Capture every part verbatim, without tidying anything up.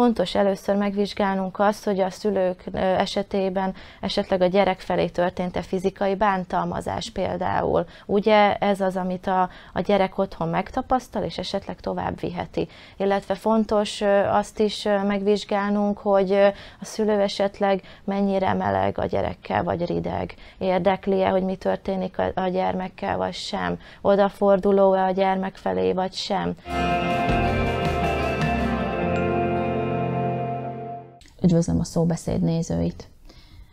fontos először megvizsgálnunk azt, hogy a szülők esetében esetleg a gyerek felé történt-e fizikai bántalmazás például. Ugye ez az, amit a, a gyerek otthon megtapasztal, és esetleg tovább viheti. Illetve fontos azt is megvizsgálnunk, hogy a szülő esetleg mennyire meleg a gyerekkel, vagy rideg. Érdekli-e, hogy mi történik a gyermekkel, vagy sem. Odaforduló-e a gyermek felé, vagy sem. Üdvözlöm a szóbeszéd nézőit!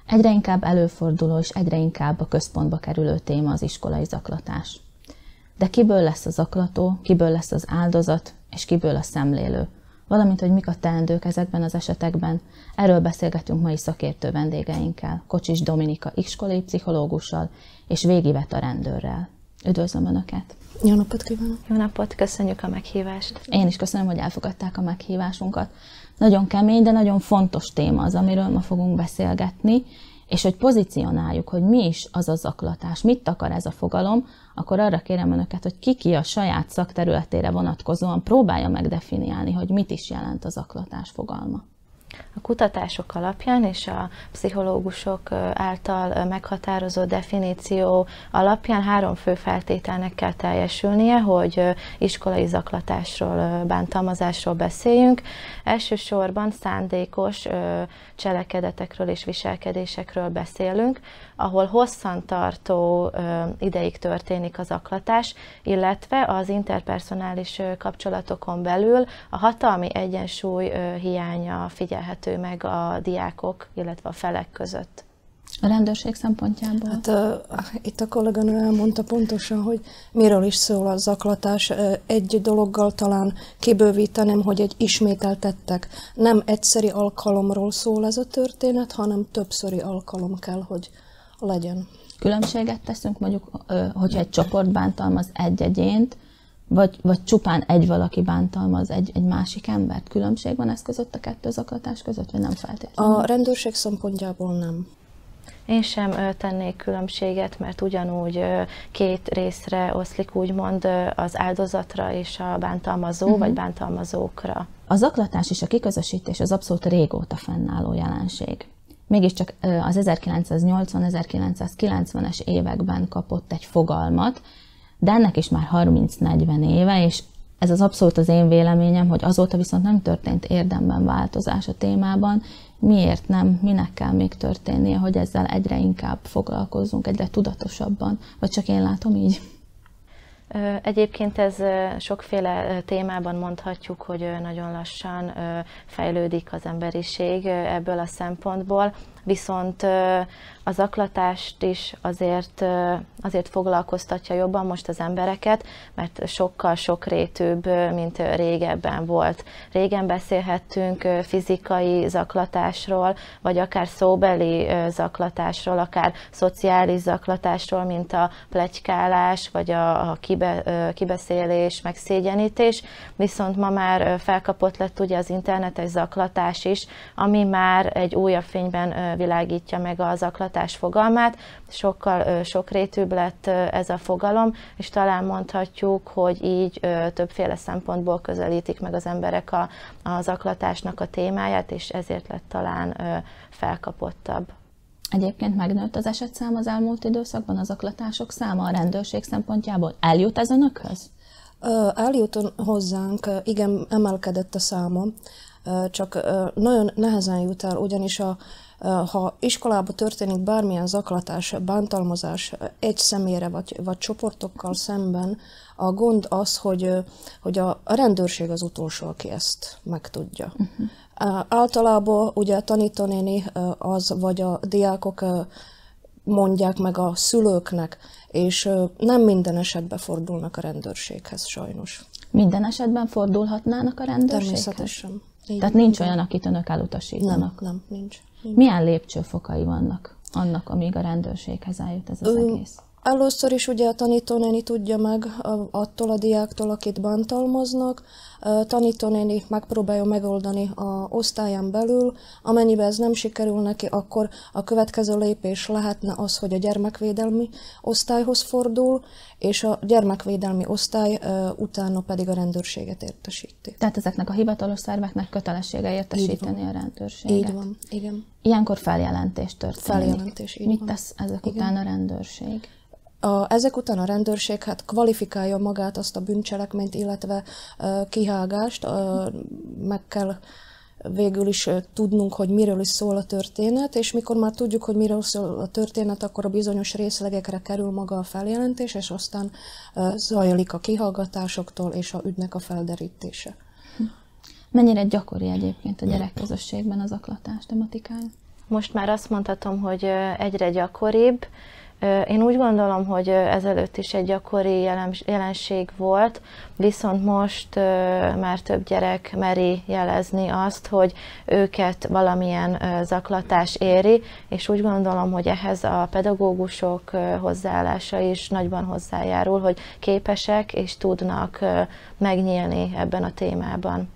Egyre inkább előforduló és egyre inkább a központba kerülő téma az iskolai zaklatás. De kiből lesz a zaklató, kiből lesz az áldozat, és kiből a szemlélő? Valamint, hogy mik a teendők ezekben az esetekben, erről beszélgetünk mai szakértő vendégeinkkel, Kocsis Dominika iskolai pszichológussal és Végi Veta rendőrrel. Üdvözlöm Önöket! Jó napot kívánok! Jó napot, köszönjük a meghívást! Én is köszönöm, hogy elfogadták a meghívásunkat. Nagyon kemény, de nagyon fontos téma az, amiről ma fogunk beszélgetni, és hogy pozícionáljuk, hogy mi is az a zaklatás, mit akar ez a fogalom, akkor arra kérem Önöket, hogy ki-ki a saját szakterületére vonatkozóan próbálja megdefiniálni, hogy mit is jelent a zaklatás fogalma. A kutatások alapján és a pszichológusok által meghatározott definíció alapján három fő feltételnek kell teljesülnie, hogy iskolai zaklatásról, bántalmazásról beszéljünk. Elsősorban szándékos cselekedetekről és viselkedésekről beszélünk, ahol hosszantartó ideig történik a zaklatás, illetve az interpersonális kapcsolatokon belül a hatalmi egyensúly hiánya figyelhető meg a diákok, illetve a felek között. A rendőrség szempontjából? Hát, uh, itt a kolléganő elmondta pontosan, hogy miről is szól a zaklatás. Egy dologgal talán kibővítenem, hogy egy ismételtettek. Nem egyszeri alkalomról szól ez a történet, hanem többszöri alkalom kell, hogy legyen. Különbséget teszünk, mondjuk, hogyha egy csoport bántalmaz egy egyént, vagy, vagy csupán egy valaki bántalmaz egy, egy másik embert. Különbség van ez között, a kettő zaklatás között, vagy nem feltétlenül? A rendőrség szempontjából nem. Én sem tennék különbséget, mert ugyanúgy két részre oszlik, úgymond, az áldozatra és a bántalmazó uh-huh. vagy bántalmazókra. A zaklatás és a kiközösítés az abszolút régóta fennálló jelenség. Mégiscsak az ezerkilencszáznyolcvan-ezerkilencszázkilencvenes években kapott egy fogalmat, de ennek is már harminc-negyven éve, és ez az abszolút az én véleményem, hogy azóta viszont nem történt érdemben változás a témában. Miért nem? Minek kell még történnie, hogy ezzel egyre inkább foglalkozzunk, egyre tudatosabban? Vagy csak én látom így? Egyébként ez sokféle témában mondhatjuk, hogy nagyon lassan fejlődik az emberiség ebből a szempontból, viszont a zaklatást is azért, azért foglalkoztatja jobban most az embereket, mert sokkal sokrétűbb, mint régebben volt. Régen beszélhettünk fizikai zaklatásról, vagy akár szóbeli zaklatásról, akár szociális zaklatásról, mint a pletykálás, vagy a, a kibe, kibeszélés, megszégyenítés, viszont ma már felkapott lett ugye az internetes zaklatás is, ami már egy újabb fényben világítja meg a zaklatás fogalmát, sokkal sokrétűbb lett ez a fogalom, és talán mondhatjuk, hogy így többféle szempontból közelítik meg az emberek a, a zaklatásnak a témáját, és ezért lett talán felkapottabb. Egyébként megnőtt az esetszám az elmúlt időszakban, a zaklatások száma a rendőrség szempontjából. Eljut ez Önökhöz? Eljut hozzánk, igen, emelkedett a száma, csak nagyon nehezen jut el, ugyanis a ha iskolában történik bármilyen zaklatás, bántalmazás egy személyre vagy, vagy csoportokkal szemben, a gond az, hogy, hogy a rendőrség az utolsó, aki ezt megtudja. Uh-huh. Általában ugye a tanítónéni az, vagy a diákok mondják meg a szülőknek, és nem minden esetben fordulnak a rendőrséghez sajnos. Minden esetben fordulhatnának a rendőrséghez? Természetesen. Így. Tehát nincs olyan, akit Önök elutasítanak? Nem, nem, nincs. Milyen lépcsőfokai vannak annak, amíg a rendőrséghez eljut ez az Ö, egész? Először is ugye a tanítónéni tudja meg attól a diáktól, akit bántalmaznak, tanítónéni megpróbálja megoldani a osztályán belül. Amennyiben ez nem sikerül neki, akkor a következő lépés lehetne az, hogy a gyermekvédelmi osztályhoz fordul, és a gyermekvédelmi osztály utána pedig a rendőrséget értesíti. Tehát ezeknek a hivatalos szerveknek kötelessége értesíteni a rendőrséget. Így van, igen. Ilyenkor feljelentés történik. Feljelentés, így Mit van. tesz ezek igen. után a rendőrség? A, ezek után a rendőrség hát kvalifikálja magát azt a bűncselekményt, illetve uh, kihágást, uh, meg kell végül is uh, tudnunk, hogy miről is szól a történet, és mikor már tudjuk, hogy miről szól a történet, akkor a bizonyos részlegekre kerül maga a feljelentés, és aztán uh, zajlik a kihallgatásoktól és a ügynek a felderítése. Mennyire gyakori egyébként a gyerekközösségben az zaklatás tematikája? Most már azt mondhatom, hogy egyre gyakoribb. Én úgy gondolom, hogy ezelőtt is egy gyakori jelenség volt, viszont most már több gyerek meri jelezni azt, hogy őket valamilyen zaklatás éri, és úgy gondolom, hogy ehhez a pedagógusok hozzáállása is nagyban hozzájárul, hogy képesek és tudnak megnyílni ebben a témában.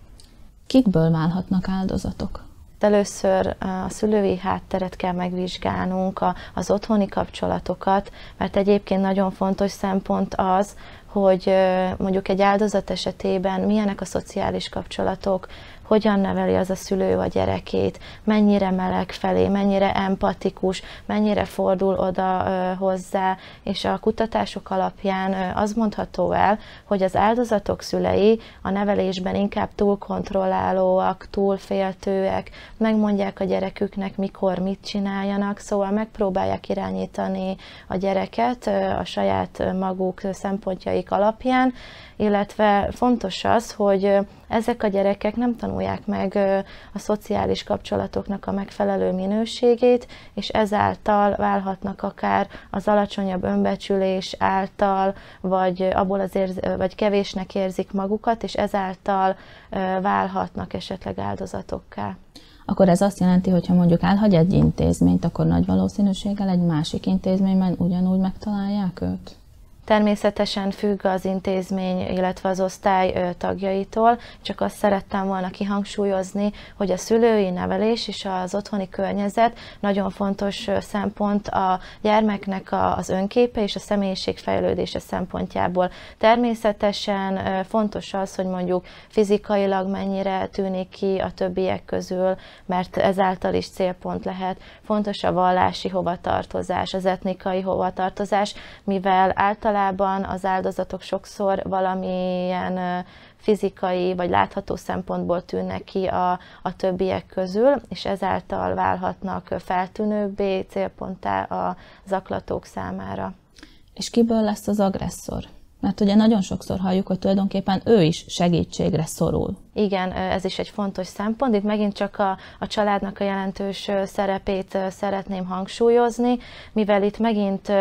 Kikből válhatnak áldozatok? Először a szülői hátteret kell megvizsgálnunk, az otthoni kapcsolatokat, mert egyébként nagyon fontos szempont az, hogy mondjuk egy áldozat esetében milyenek a szociális kapcsolatok, hogyan neveli az a szülő a gyerekét, mennyire meleg felé, mennyire empatikus, mennyire fordul oda hozzá, és a kutatások alapján az mondható el, hogy az áldozatok szülei a nevelésben inkább túl kontrollálóak, túl féltőek, megmondják a gyereküknek, mikor mit csináljanak, szóval megpróbálják irányítani a gyereket a saját maguk szempontjaik alapján, illetve fontos az, hogy ezek a gyerekek nem tanulják meg a szociális kapcsolatoknak a megfelelő minőségét, és ezáltal válhatnak akár az alacsonyabb önbecsülés által, vagy abból az érz- vagy kevésnek érzik magukat, és ezáltal válhatnak esetleg áldozatokká. Akkor ez azt jelenti, hogy ha mondjuk elhagy egy intézményt, akkor nagy valószínűséggel egy másik intézményben ugyanúgy megtalálják őt? Természetesen függ az intézmény, illetve az osztály tagjaitól, csak azt szerettem volna kihangsúlyozni, hogy a szülői nevelés és az otthoni környezet nagyon fontos szempont a gyermeknek az önképe és a személyiség fejlődése szempontjából. Természetesen fontos az, hogy mondjuk fizikailag mennyire tűnik ki a többiek közül, mert ezáltal is célpont lehet. Fontos a vallási hovatartozás, az etnikai hovatartozás, mivel általában Általában az áldozatok sokszor valamilyen fizikai vagy látható szempontból tűnnek ki a, a többiek közül, és ezáltal válhatnak feltűnőbbé, célponttá a zaklatók számára. És kiből lesz az agresszor? Mert ugye nagyon sokszor halljuk, hogy tulajdonképpen ő is segítségre szorul. Igen, ez is egy fontos szempont. Itt megint csak a, a családnak a jelentős szerepét szeretném hangsúlyozni, mivel itt megint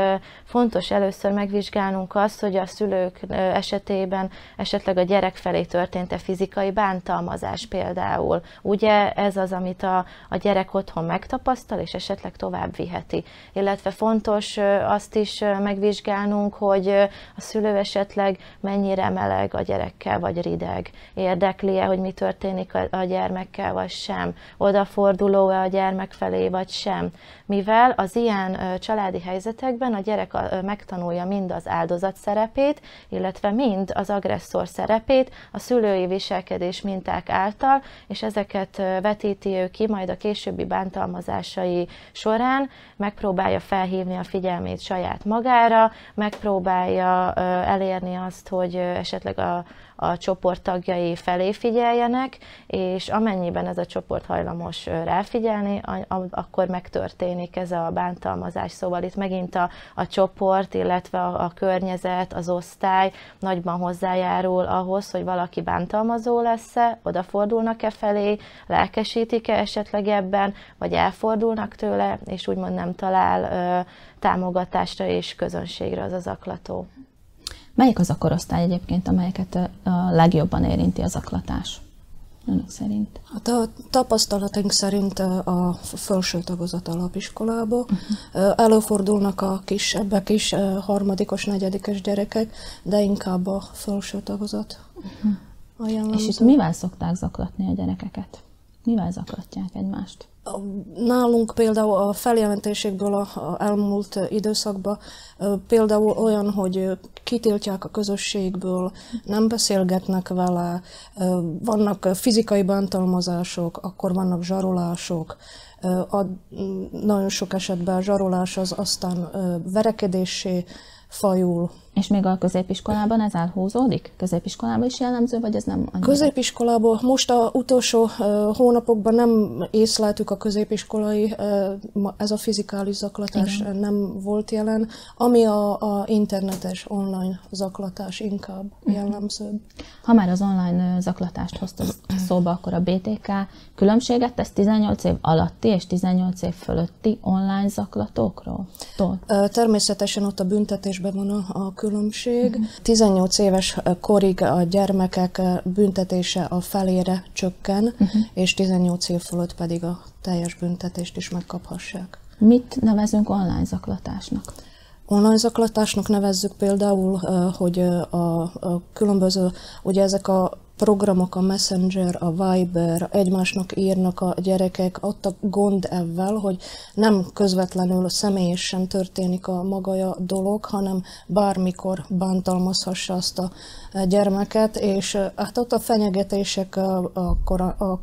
fontos először megvizsgálnunk azt, hogy a szülők esetében esetleg a gyerek felé történt-e fizikai bántalmazás például. Ugye ez az, amit a, a gyerek otthon megtapasztal, és esetleg tovább viheti. Illetve fontos azt is megvizsgálnunk, hogy a szülő esetleg mennyire meleg a gyerekkel, vagy rideg, érdekli, hogy mi történik a gyermekkel, vagy sem, odaforduló-e a gyermek felé, vagy sem. Mivel az ilyen családi helyzetekben a gyerek megtanulja mind az áldozat szerepét, illetve mind az agresszor szerepét a szülői viselkedés minták által, és ezeket vetíti ő ki majd a későbbi bántalmazásai során, megpróbálja felhívni a figyelmét saját magára, megpróbálja elérni azt, hogy esetleg a a csoport tagjai felé figyeljenek, és amennyiben ez a csoport hajlamos ráfigyelni, akkor megtörténik ez a bántalmazás. Szóval itt megint a, a csoport, illetve a, a környezet, az osztály nagyban hozzájárul ahhoz, hogy valaki bántalmazó lesz-e, odafordulnak-e felé, lelkesítik-e esetleg ebben, vagy elfordulnak tőle, és úgymond nem talál ö, támogatásra és közönségre az a zaklató. Melyik az a korosztály egyébként, amelyeket a legjobban érinti a zaklatás? Önök szerint? Hát a tapasztalataink szerint a felső tagozat alapiskolába uh-huh. előfordulnak a kisebbek is, harmadikos, negyedikes gyerekek, de inkább a felső tagozat. Uh-huh. ajánlom. És itt mivel szokták zaklatni a gyerekeket? Mivel zaklatják egymást? Nálunk például a feljelentésekből a elmúlt időszakban például olyan, hogy kitiltják a közösségből, nem beszélgetnek vele, vannak fizikai bántalmazások, akkor vannak zsarolások. A, nagyon sok esetben a zsarolás az aztán verekedéssé fajul. És még a középiskolában ez elhúzódik? Középiskolában is jellemző, vagy ez nem annyira? Középiskolában most a utolsó uh, hónapokban nem észleltük a középiskolai, uh, ez a fizikális zaklatás igen. nem volt jelen, ami a, a internetes online zaklatás inkább uh-huh. jellemzőbb. Ha már az online zaklatást hozta szóba, akkor a bé té ká különbséget tesz tizennyolc év alatti és tizennyolc év fölötti online zaklatókról? Uh, természetesen ott a büntetésben van a, a különbség. tizennyolc éves korig a gyermekek büntetése a felére csökken, uh-huh. és tizennyolc év fölött pedig a teljes büntetést is megkaphassák. Mit nevezünk online zaklatásnak? Online zaklatásnak nevezzük például, hogy a különböző, ugye ezek a programok, a Messenger, a Viber, egymásnak írnak a gyerekek, ott a gond ebben, hogy nem közvetlenül személyesen történik a maga a dolog, hanem bármikor bántalmazhassa azt a gyermeket, és hát ott a fenyegetések akkor a, a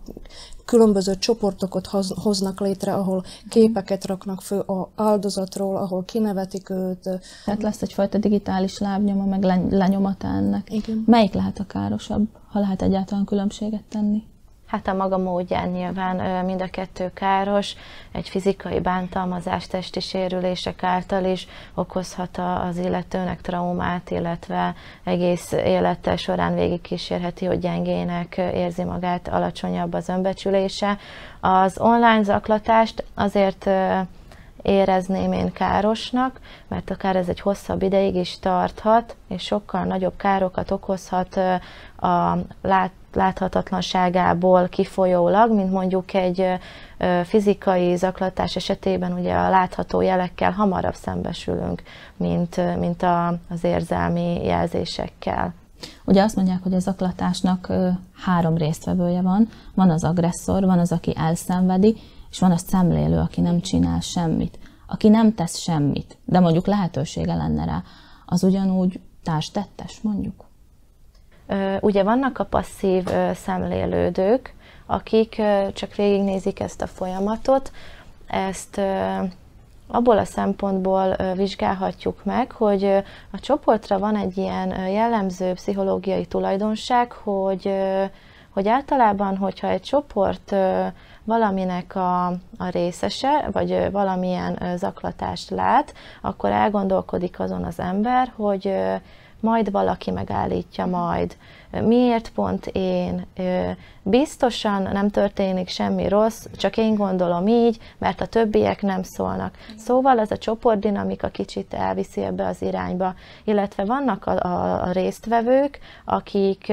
különböző csoportokat hoznak létre, ahol képeket raknak föl az áldozatról, ahol kinevetik őt. Tehát lesz egyfajta digitális lábnyoma, meg lenyomata ennek. Igen. Melyik lehet a károsabb, ha lehet egyáltalán különbséget tenni? Hát a maga módján nyilván mind a kettő káros, egy fizikai bántalmazás testi sérülések által is okozhat az illetőnek traumát, illetve egész élete során végig kísérheti, hogy gyengének érzi magát, alacsonyabb az önbecsülése. Az online zaklatást azért érezném én károsnak, mert akár ez egy hosszabb ideig is tarthat, és sokkal nagyobb károkat okozhat a lát láthatatlanságából kifolyólag, mint mondjuk egy fizikai zaklatás esetében ugye a látható jelekkel hamarabb szembesülünk, mint, mint a, az érzelmi jelzésekkel. Ugye azt mondják, hogy a zaklatásnak három résztvevője van. Van az agresszor, van az, aki elszenvedi, és van a szemlélő, aki nem csinál semmit. Aki nem tesz semmit, de mondjuk lehetősége lenne rá, az ugyanúgy társtettes mondjuk. Ugye vannak a passzív szemlélődők, akik csak végignézik ezt a folyamatot, ezt abból a szempontból vizsgálhatjuk meg, hogy a csoportra van egy ilyen jellemző pszichológiai tulajdonság, hogy, hogy általában, hogyha egy csoport valaminek a, a részese, vagy valamilyen zaklatást lát, akkor elgondolkodik azon az ember, hogy majd valaki megállítja majd. Miért pont én? Biztosan nem történik semmi rossz, csak én gondolom így, mert a többiek nem szólnak. Szóval ez a csoportdinamika kicsit elviszi ebbe az irányba. Illetve vannak a, a, a résztvevők, akik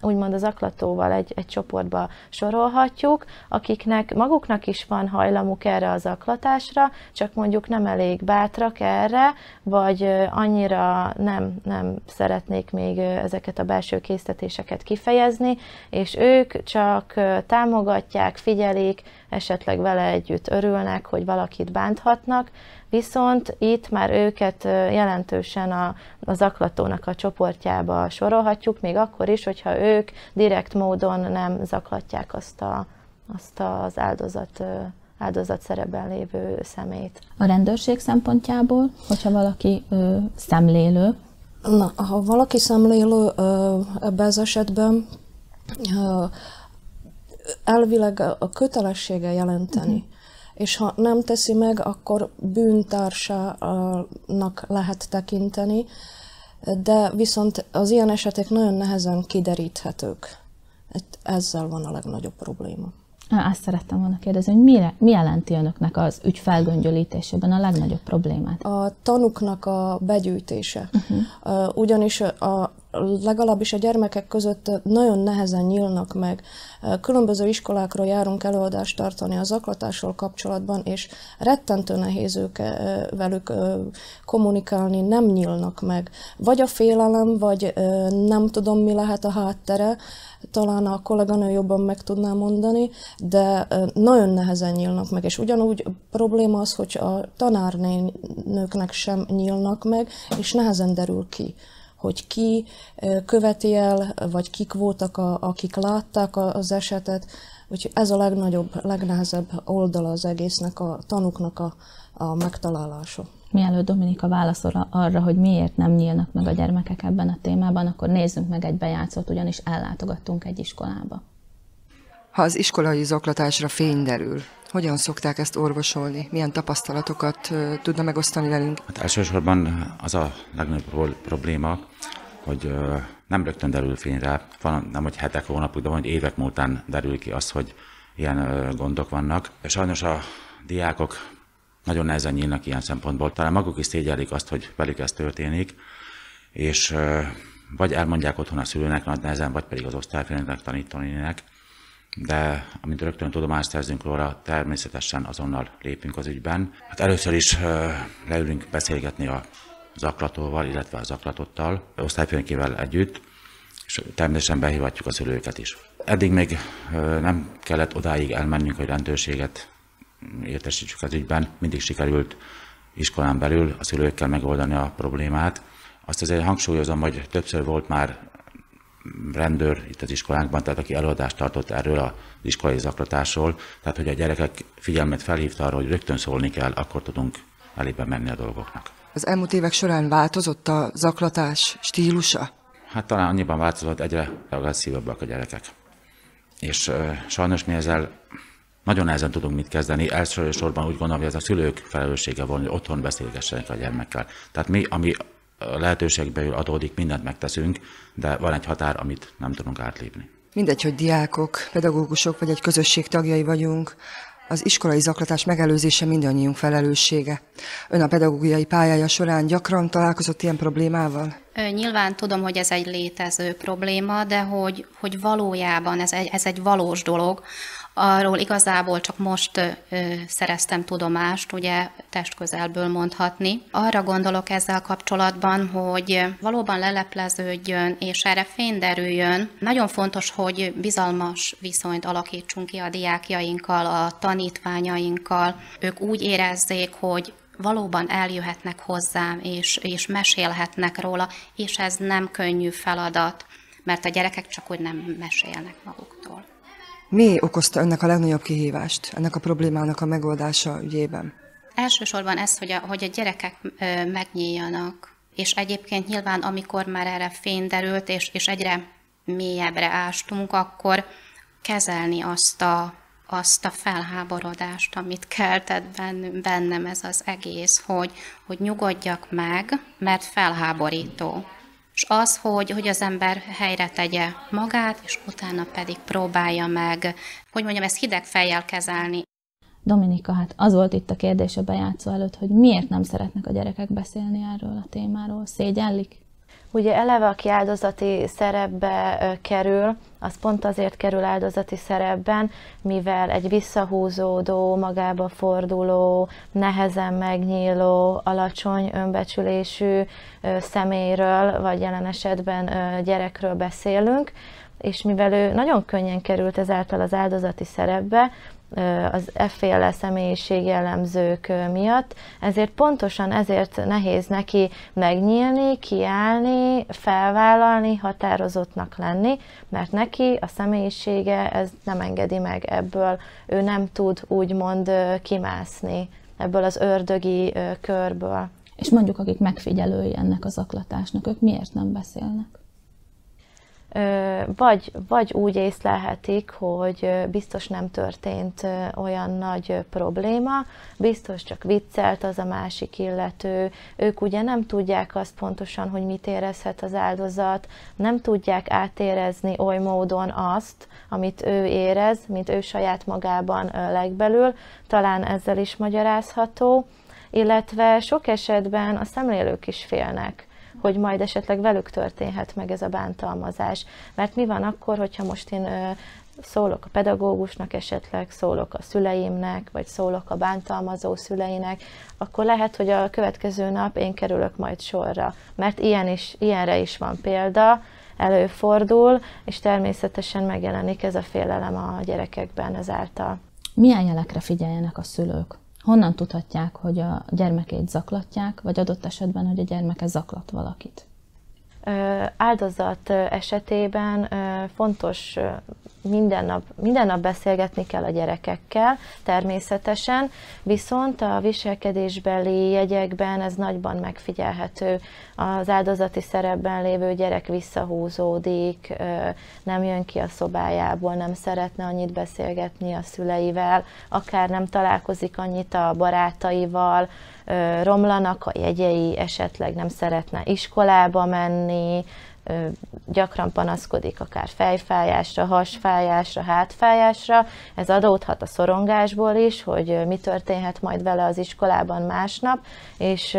úgymond az zaklatóval egy, egy csoportba sorolhatjuk, akiknek maguknak is van hajlamuk erre a zaklatásra, csak mondjuk nem elég bátrak erre, vagy annyira nem, nem szeretnék még ezeket a belső késztetéseket kifejezni, és ők csak támogatják, figyelik, esetleg vele együtt örülnek, hogy valakit bánthatnak, viszont itt már őket jelentősen a, a zaklatónak a csoportjába sorolhatjuk, még akkor is, hogyha ők direkt módon nem zaklatják azt, a, azt az áldozat, áldozat szerepben lévő személyt. A rendőrség szempontjából, hogyha valaki ö, szemlélő, na, ha valaki szemlélő ebben az esetben, elvileg a kötelessége jelenteni, uh-huh. és ha nem teszi meg, akkor bűntársának lehet tekinteni, de viszont az ilyen esetek nagyon nehezen kideríthetők. Ezzel van a legnagyobb probléma. Azt szerettem volna kérdezni, hogy mire, mi jelenti önöknek az ügy felgöngyölítésében a legnagyobb problémát? A tanuknak a begyűjtése. Uh-huh. Ugyanis a legalábbis a gyermekek között nagyon nehezen nyílnak meg. Különböző iskolákról járunk előadást tartani a zaklatásról kapcsolatban, és rettentő nehéz ők, velük kommunikálni, nem nyílnak meg. Vagy a félelem, vagy nem tudom, mi lehet a háttere, talán a kolléganő jobban meg tudná mondani, de nagyon nehezen nyílnak meg, és ugyanúgy probléma az, hogy a tanárnőknek sem nyílnak meg, és nehezen derül ki, hogy ki követi el, vagy kik voltak, a, akik látták az esetet. Úgyhogy ez a legnagyobb, legnehezebb oldala az egésznek, a tanúknak a, a megtalálása. Mielőtt Dominika válaszol arra, hogy miért nem nyílnak meg a gyermekek ebben a témában, akkor nézzünk meg egy bejátszót, ugyanis ellátogattunk egy iskolába. Ha az iskolai zaklatásra fény derül, hogyan szokták ezt orvosolni? Milyen tapasztalatokat tudna megosztani velünk? Hát elsősorban az a legnagyobb probléma, hogy nem rögtön derül fény rá, nem hogy hetek, hónapok, de hogy évek múltán derül ki az, hogy ilyen gondok vannak. Sajnos a diákok nagyon nehezen nyílnak ilyen szempontból. Talán maguk is szégyellik azt, hogy velük ez történik, és vagy elmondják otthon a szülőnek nagy nehezen, vagy pedig az osztályfőnöknek, tanítónének. De amint rögtön tudomást szerzünk róla, természetesen azonnal lépünk az ügyben. Hát először is leülünk beszélgetni a zaklatóval, illetve a zaklatottal, osztályfőnökével együtt, és természetesen behívatjuk a szülőket is. Eddig még nem kellett odáig elmennünk, hogy rendőrséget értesítsük az ügyben, mindig sikerült iskolán belül a szülőkkel megoldani a problémát. Azt azért hangsúlyozom, hogy többször volt már rendőr itt az iskolánkban, tehát aki előadást tartott erről az iskolai zaklatásról, tehát hogy a gyerekek figyelmet felhívta arra, hogy rögtön szólni kell, akkor tudunk elébe menni a dolgoknak. Az elmúlt évek során változott a zaklatás stílusa? Hát talán annyiban változott, egyre agresszívabbak a gyerekek. És uh, sajnos mi ezzel nagyon nehezen tudunk mit kezdeni. Elsősorban úgy gondolom, hogy ez a szülők felelőssége van, hogy otthon beszélgessenek a gyermekkel. Tehát mi, ami lehetőségből adódik, mindent megteszünk, de van egy határ, amit nem tudunk átlépni. Mindegy, hogy diákok, pedagógusok vagy egy közösség tagjai vagyunk, az iskolai zaklatás megelőzése mindannyiunk felelőssége. Ön a pedagógiai pályája során gyakran találkozott ilyen problémával? Nyilván tudom, hogy ez egy létező probléma, de hogy, hogy valójában ez egy, ez egy valós dolog. Arról igazából csak most ö, szereztem tudomást, ugye testközelből mondhatni. Arra gondolok ezzel kapcsolatban, hogy valóban lelepleződjön és erre fény derüljön. Nagyon fontos, hogy bizalmas viszonyt alakítsunk ki a diákjainkkal, a tanítványainkkal. Ők úgy érezzék, hogy valóban eljöhetnek hozzám, és, és mesélhetnek róla, és ez nem könnyű feladat, mert a gyerekek csak úgy nem mesélnek maguktól. Mi okozta önnek a legnagyobb kihívást, ennek a problémának a megoldása ügyében? Elsősorban ez, hogy a, hogy a gyerekek megnyíljanak, és egyébként nyilván, amikor már erre fény derült, és, és egyre mélyebbre ástunk, akkor kezelni azt a, azt a felháborodást, amit keltett bennem ez az egész, hogy, hogy nyugodjak meg, mert felháborító. És az, hogy, hogy az ember helyre tegye magát, és utána pedig próbálja meg, hogy mondjam, ezt hideg fejjel kezelni. Dominika, hát az volt itt a kérdés a bejátszó előtt, hogy miért nem szeretnek a gyerekek beszélni erről a témáról? Szégyellik? Ugye eleve, aki áldozati szerepbe kerül, az pont azért kerül áldozati szerepben, mivel egy visszahúzódó, magába forduló, nehezen megnyíló, alacsony önbecsülésű személyről, vagy jelen esetben gyerekről beszélünk, és mivel ő nagyon könnyen került ezáltal az áldozati szerepbe, az efféle személyiség jellemzők miatt, ezért pontosan ezért nehéz neki megnyílni, kiállni, felvállalni, határozottnak lenni, mert neki a személyisége ez nem engedi meg ebből, ő nem tud úgymond kimászni ebből az ördögi körből. És mondjuk, akik megfigyelői ennek a zaklatásnak, ők miért nem beszélnek? Vagy, vagy úgy észlelhetik, hogy biztos nem történt olyan nagy probléma, biztos csak viccelt az a másik illető, ők ugye nem tudják azt pontosan, hogy mit érezhet az áldozat, nem tudják átérezni oly módon azt, amit ő érez, mint ő saját magában legbelül, talán ezzel is magyarázható, illetve sok esetben a szemlélők is félnek, hogy majd esetleg velük történhet meg ez a bántalmazás. Mert mi van akkor, hogyha most én ö, szólok a pedagógusnak esetleg, szólok a szüleimnek, vagy szólok a bántalmazó szüleinek, akkor lehet, hogy a következő nap én kerülök majd sorra. Mert ilyen is, ilyenre is van példa, előfordul, és természetesen megjelenik ez a félelem a gyerekekben ezáltal. Milyen jelekre figyeljenek a szülők? Honnan tudhatják, hogy a gyermekét zaklatják, vagy adott esetben, hogy a gyermeke zaklat valakit? Áldozat esetében fontos minden nap, minden nap beszélgetni kell a gyerekekkel, természetesen, viszont a viselkedésbeli jegyekben ez nagyban megfigyelhető. Az áldozati szerepben lévő gyerek visszahúzódik, nem jön ki a szobájából, nem szeretne annyit beszélgetni a szüleivel, akár nem találkozik annyit a barátaival, romlanak a jegyei, esetleg nem szeretne iskolába menni, gyakran panaszkodik akár fejfájásra, hasfájásra, hátfájásra. Ez adódhat a szorongásból is, hogy mi történhet majd vele az iskolában másnap, és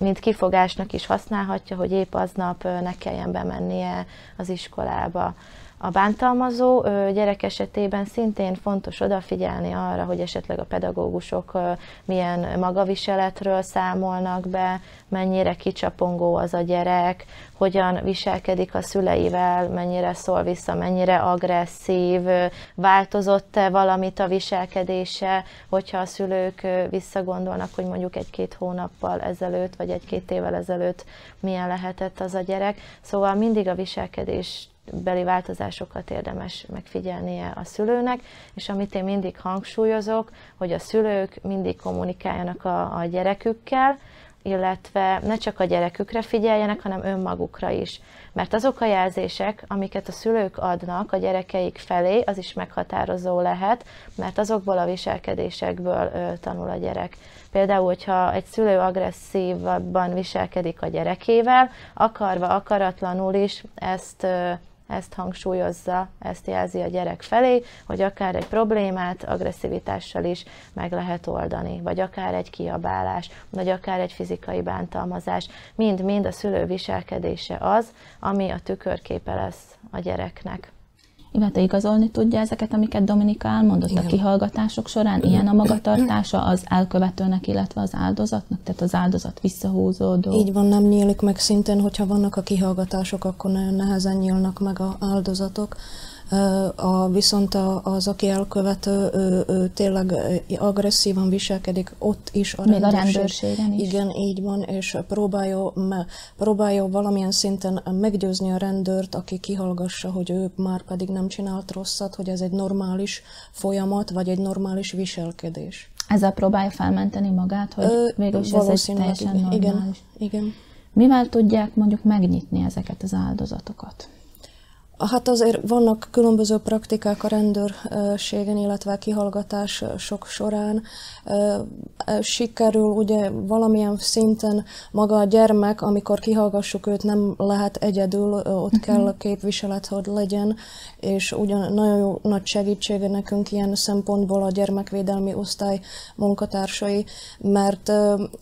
mint kifogásnak is használhatja, hogy épp aznap ne kelljen bemennie az iskolába. A bántalmazó gyerek esetében szintén fontos odafigyelni arra, hogy esetleg a pedagógusok milyen magaviseletről számolnak be, mennyire kicsapongó az a gyerek, hogyan viselkedik a szüleivel, mennyire szól vissza, mennyire agresszív, változott-e valamit a viselkedése, hogyha a szülők visszagondolnak, hogy mondjuk egy-két hónappal ezelőtt, vagy egy-két évvel ezelőtt milyen lehetett az a gyerek. Szóval mindig a viselkedés beli változásokat érdemes megfigyelnie a szülőnek, és amit én mindig hangsúlyozok, hogy a szülők mindig kommunikáljanak a, a gyerekükkel, illetve ne csak a gyerekükre figyeljenek, hanem önmagukra is. Mert azok a jelzések, amiket a szülők adnak a gyerekeik felé, az is meghatározó lehet, mert azokból a viselkedésekből ö, tanul a gyerek. Például, hogyha egy szülő agresszívabban viselkedik a gyerekével, akarva, akaratlanul is ezt ö, ezt hangsúlyozza, ezt jelzi a gyerek felé, hogy akár egy problémát agresszivitással is meg lehet oldani, vagy akár egy kiabálás, vagy akár egy fizikai bántalmazás. Mind-mind a szülő viselkedése az, ami a tükörképe lesz a gyereknek. Ivete, igazolni tudja ezeket, amiket Dominika elmondott? Igen. A kihallgatások során ilyen a magatartása az elkövetőnek, illetve az áldozatnak? Tehát az áldozat visszahúzódó? Így van, nem nyílik meg szintén, hogyha vannak a kihallgatások, akkor nagyon nehezen nyílnak meg az áldozatok. A, viszont az, aki elkövető, ő, ő tényleg agresszívan viselkedik, ott is a rendőrség. Még a rendőrségen is. Igen, így van, és próbálja, próbálja valamilyen szinten meggyőzni a rendőrt, aki kihallgassa, hogy ő már pedig nem csinált rosszat, hogy ez egy normális folyamat, vagy egy normális viselkedés. Ezzel próbálja felmenteni magát, hogy Ö, végül is ez egy teljesen normális. Igen, igen. Mivel tudják mondjuk megnyitni ezeket az áldozatokat? Hát azért vannak különböző praktikák a rendőrségen, illetve a kihallgatások során. Sikerül ugye valamilyen szinten maga a gyermek, amikor kihallgassuk őt, nem lehet egyedül, ott kell a képviselet, hogy legyen, és ugyan nagyon jó, nagy segítség nekünk ilyen szempontból a gyermekvédelmi osztály munkatársai, mert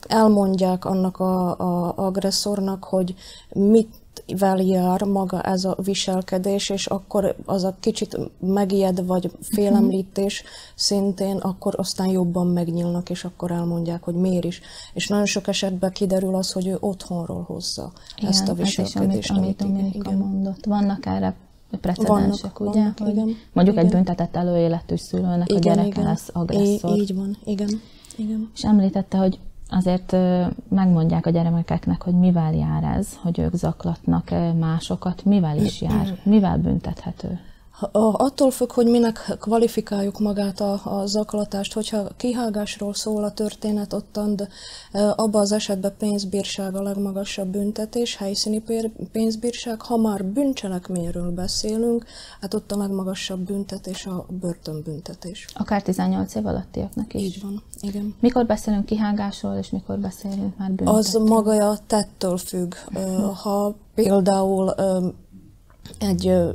elmondják annak az agresszornak, hogy mit vel jár maga ez a viselkedés, és akkor az a kicsit megijed, vagy félemlítés szintén, akkor aztán jobban megnyílnak, és akkor elmondják, hogy miért is. És nagyon sok esetben kiderül az, hogy ő otthonról hozza igen, ezt a viselkedést. Ez is, amit, amit Dominika mondott. Vannak erre precedensek, ugye? Vannak, hogy igen, mondjuk igen. Egy büntetett előéletű szülőnek igen, a gyereke igen. lesz agresszor. Így, így van, igen, igen. És említette, hogy azért megmondják a gyermekeknek, hogy mivel jár ez, hogy ők zaklatnak másokat, mivel is jár, mivel büntethető? Attól függ, hogy minek kvalifikáljuk magát a, a zaklatást. Hogyha kihágásról szól a történet, ottan abban az esetben pénzbírság a legmagasabb büntetés, helyszíni pénzbírság. Ha már bűncselekményről beszélünk, hát ott a legmagasabb büntetés a börtönbüntetés. Akár tizennyolc év alattiaknak is? Így van, igen. Mikor beszélünk kihágásról, és mikor beszélünk már büntetésről? Az maga a tettől függ. Ha például egy ö,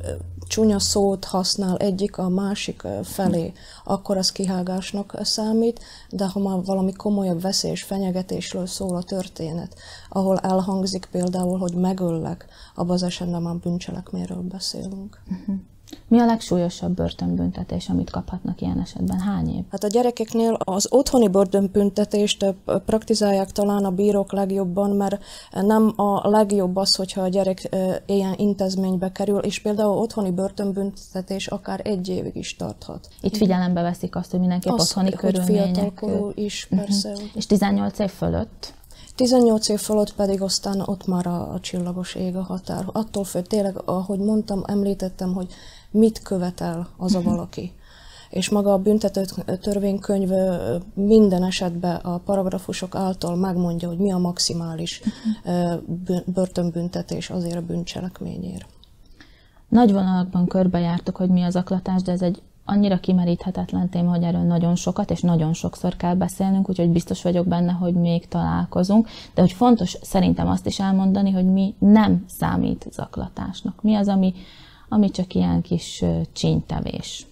csúnya szót használ egyik a másik felé, akkor az kihágásnak számít, de ha már valami komolyabb veszély és fenyegetésről szól a történet, ahol elhangzik például, hogy megöllek, abban az esetben már bűncselekményről beszélünk. Uh-huh. Mi a legsúlyosabb börtönbüntetés, amit kaphatnak ilyen esetben? Hány év? Hát a gyerekeknél az otthoni börtönbüntetést praktizálják talán a bírók legjobban, mert nem a legjobb az, hogyha a gyerek ilyen intézménybe kerül, és például otthoni börtönbüntetés akár egy évig is tarthat. Itt figyelembe veszik azt, hogy mindenképp azt, otthoni körülmények. Fiatalkorú is, persze. Uh-huh. És tizennyolc év fölött? tizennyolc év fölött pedig aztán ott már a, a csillagos ég a határ. Attól fő, tényleg, ahogy mondtam, említettem, hogy mit követel az a valaki. És maga a büntető törvénykönyv minden esetben a paragrafusok által megmondja, hogy mi a maximális börtönbüntetés azért a bűncselekményért. Nagy vonalakban körbejártuk, hogy mi az zaklatás, de ez egy annyira kimeríthetetlen téma, hogy erről nagyon sokat és nagyon sokszor kell beszélnünk, úgyhogy biztos vagyok benne, hogy még találkozunk. De hogy fontos szerintem azt is elmondani, hogy mi nem számít zaklatásnak. Mi az, ami, ami csak ilyen kis csínytevés.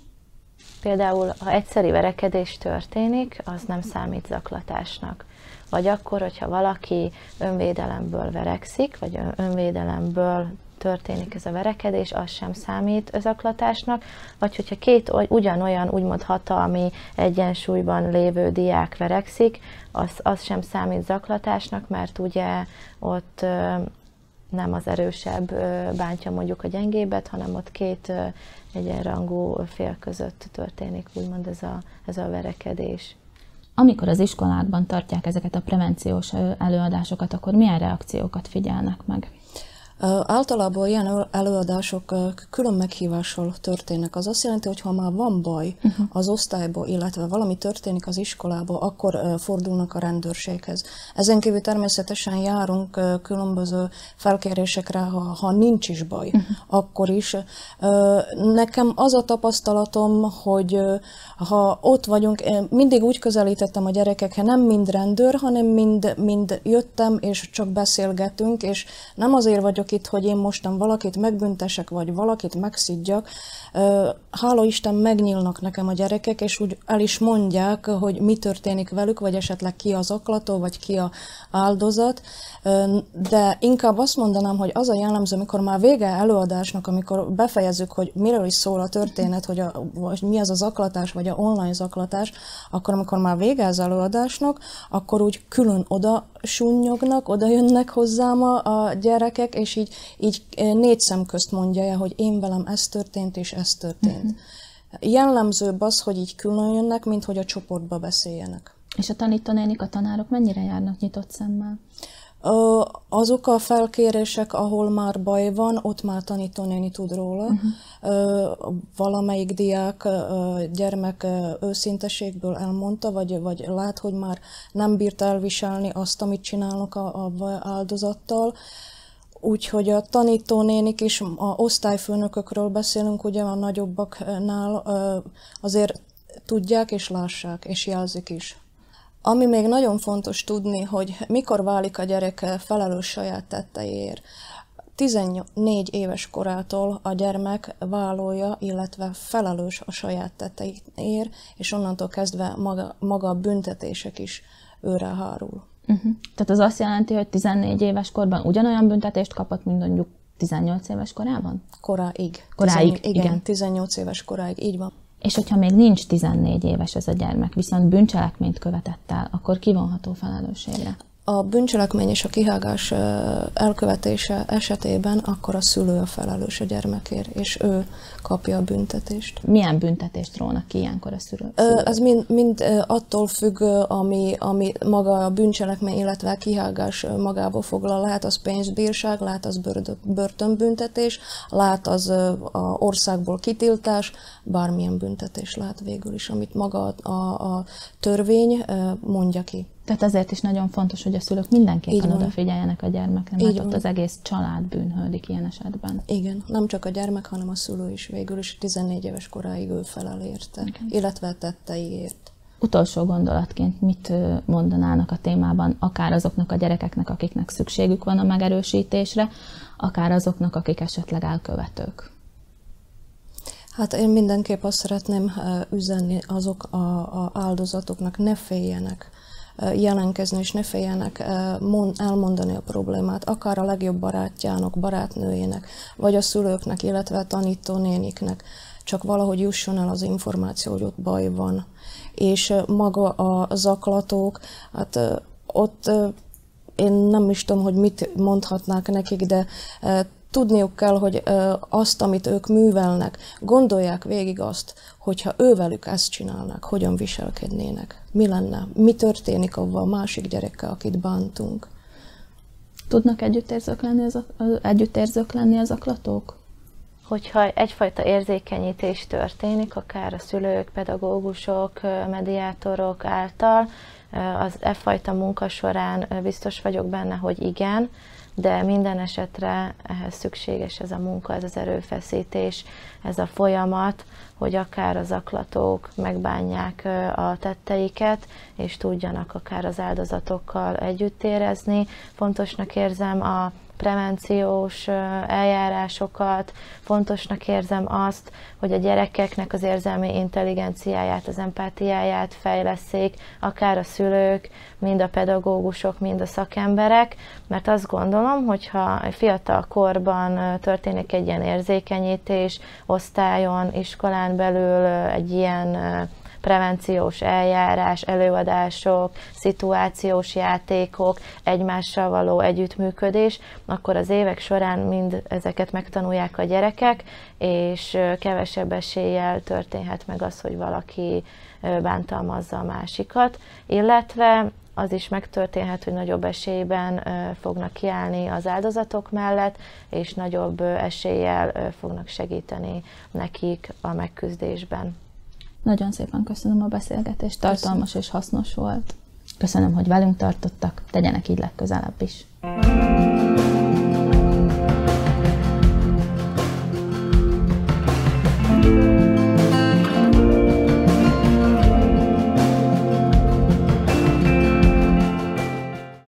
Például, ha egyszeri verekedés történik, az nem számít zaklatásnak. Vagy akkor, hogyha valaki önvédelemből verekszik, vagy önvédelemből történik ez a verekedés, az sem számít zaklatásnak, vagy hogyha két ugyanolyan, úgymond hatalmi egyensúlyban lévő diák verekszik, az, az sem számít zaklatásnak, mert ugye ott nem az erősebb bántja mondjuk a gyengébbet, hanem ott két egyenrangú fél között történik, úgymond ez a, ez a verekedés. Amikor az iskolákban tartják ezeket a prevenciós előadásokat, akkor milyen reakciókat figyelnek meg? Általában ilyen előadások külön meghívással történnek. Az azt jelenti, hogy ha már van baj az osztályban, illetve valami történik az iskolában, akkor fordulnak a rendőrséghez. Ezen kívül természetesen járunk különböző felkérésekre, ha, ha nincs is baj, akkor is. Nekem az a tapasztalatom, hogy ha ott vagyunk, én mindig úgy közelítettem a gyerekekhez, nem mind rendőr, hanem mind, mind jöttem, és csak beszélgetünk, és nem azért vagyok itt, hogy én mostan valakit megbüntesek, vagy valakit megszidjak. Hála Isten, megnyílnak nekem a gyerekek, és úgy el is mondják, hogy mi történik velük, vagy esetleg ki az zaklató, vagy ki az áldozat. De inkább azt mondanám, hogy az a jellemző, amikor már vége előadásnak, amikor befejezzük, hogy miről is szól a történet, hogy, a, vagy mi az a zaklatás, vagy a online zaklatás, akkor amikor már vége az előadásnak, akkor úgy külön oda sunnyognak, oda jönnek hozzám a, a gyerekek, és így, így négy szem közt mondja el, hogy én velem ez történt, és ez történt. Uh-huh. Jellemzőbb az, hogy így külön jönnek, mint hogy a csoportba beszéljenek. És a tanítónénik, a tanárok mennyire járnak nyitott szemmel? Azok a felkérések, ahol már baj van, ott már tanítónéni tud róla. Uh-huh. Valamelyik diák gyermek őszinteségből elmondta, vagy, vagy lát, hogy már nem bírt elviselni azt, amit csinálnak a, a áldozattal. Úgyhogy a tanítónénik is, a osztályfőnökökről beszélünk, ugye a nagyobbaknál azért tudják és lássák, és jelzik is. Ami még nagyon fontos tudni, hogy mikor válik a gyerek felelős saját tetteiért. tizennégy éves korától a gyermek vállalja, illetve felelős a saját tetteiért, és onnantól kezdve maga, maga a büntetések is őre hárul. Uh-huh. Tehát az azt jelenti, hogy tizennégy éves korban ugyanolyan büntetést kapott, mint mondjuk tizennyolc éves korában? Koráig. Koráig, tizennyolc, igen, igen. tizennyolc éves koráig, így van. És hogyha még nincs tizennégy éves ez a gyermek, viszont bűncselekményt követett el, akkor kivonható felelősségre? A bűncselekmény és a kihágás elkövetése esetében akkor a szülő a felelős a gyermekért, és ő kapja a büntetést. Milyen büntetést rónak ki ilyenkor a szülő? Ez mind, mind attól függ, ami, ami maga a bűncselekmény, illetve a kihágás magába foglal. Lehet az pénzbírság, lehet az börtönbüntetés, lehet az országból kitiltás, bármilyen büntetés lehet végül is, amit maga a, a törvény mondja ki. Tehát ezért is nagyon fontos, hogy a szülők mindenképpen odafigyeljenek a gyermekre, mert ott az egész család bűnhődik ilyen esetben. Igen, nem csak a gyermek, hanem a szülő is végül is tizennégy éves koráig ő felel érte, illetve tetteiért. utolsó gondolatként mit mondanának a témában, akár azoknak a gyerekeknek, akiknek szükségük van a megerősítésre, akár azoknak, akik esetleg elkövetők? Hát én mindenképp azt szeretném üzenni azok az áldozatoknak, ne féljenek jelentkezni, és ne féljenek elmondani a problémát, akár a legjobb barátjának, barátnőjének, vagy a szülőknek, illetve a tanítónéniknek. Csak valahogy jusson el az információ, hogy ott baj van. És maga a zaklatók, hát ott én nem is tudom, hogy mit mondhatnák nekik, de tudniuk kell, hogy azt, amit ők művelnek, gondolják végig azt, hogyha ővelük ezt csinálnak, hogyan viselkednének, mi lenne, mi történik avval a másik gyerekkel, akit bántunk. Tudnak együttérzők lenni az, együttérzők lenni az zaklatók? Hogyha egyfajta érzékenyítés történik, akár a szülők, pedagógusok, mediátorok által, az e fajta munka során biztos vagyok benne, hogy igen, de minden esetre ehhez szükséges ez a munka, ez az erőfeszítés, ez a folyamat, hogy akár a zaklatók megbánják a tetteiket, és tudjanak akár az áldozatokkal együtt érezni. Fontosnak érzem a prevenciós eljárásokat, fontosnak érzem azt, hogy a gyerekeknek az érzelmi intelligenciáját, az empátiáját fejlesszék, akár a szülők, mind a pedagógusok, mind a szakemberek, mert azt gondolom, hogyha fiatal korban történik egy ilyen érzékenyítés, osztályon, iskolán belül egy ilyen prevenciós eljárás, előadások, szituációs játékok, egymással való együttműködés, akkor az évek során mind ezeket megtanulják a gyerekek, és kevesebb eséllyel történhet meg az, hogy valaki bántalmazza a másikat, illetve az is megtörténhet, hogy nagyobb esélyben fognak kiállni az áldozatok mellett, és nagyobb eséllyel fognak segíteni nekik a megküzdésben. Nagyon szépen köszönöm a beszélgetést, tartalmas és hasznos volt. Köszönöm, hogy velünk tartottak, tegyenek így legközelebb is.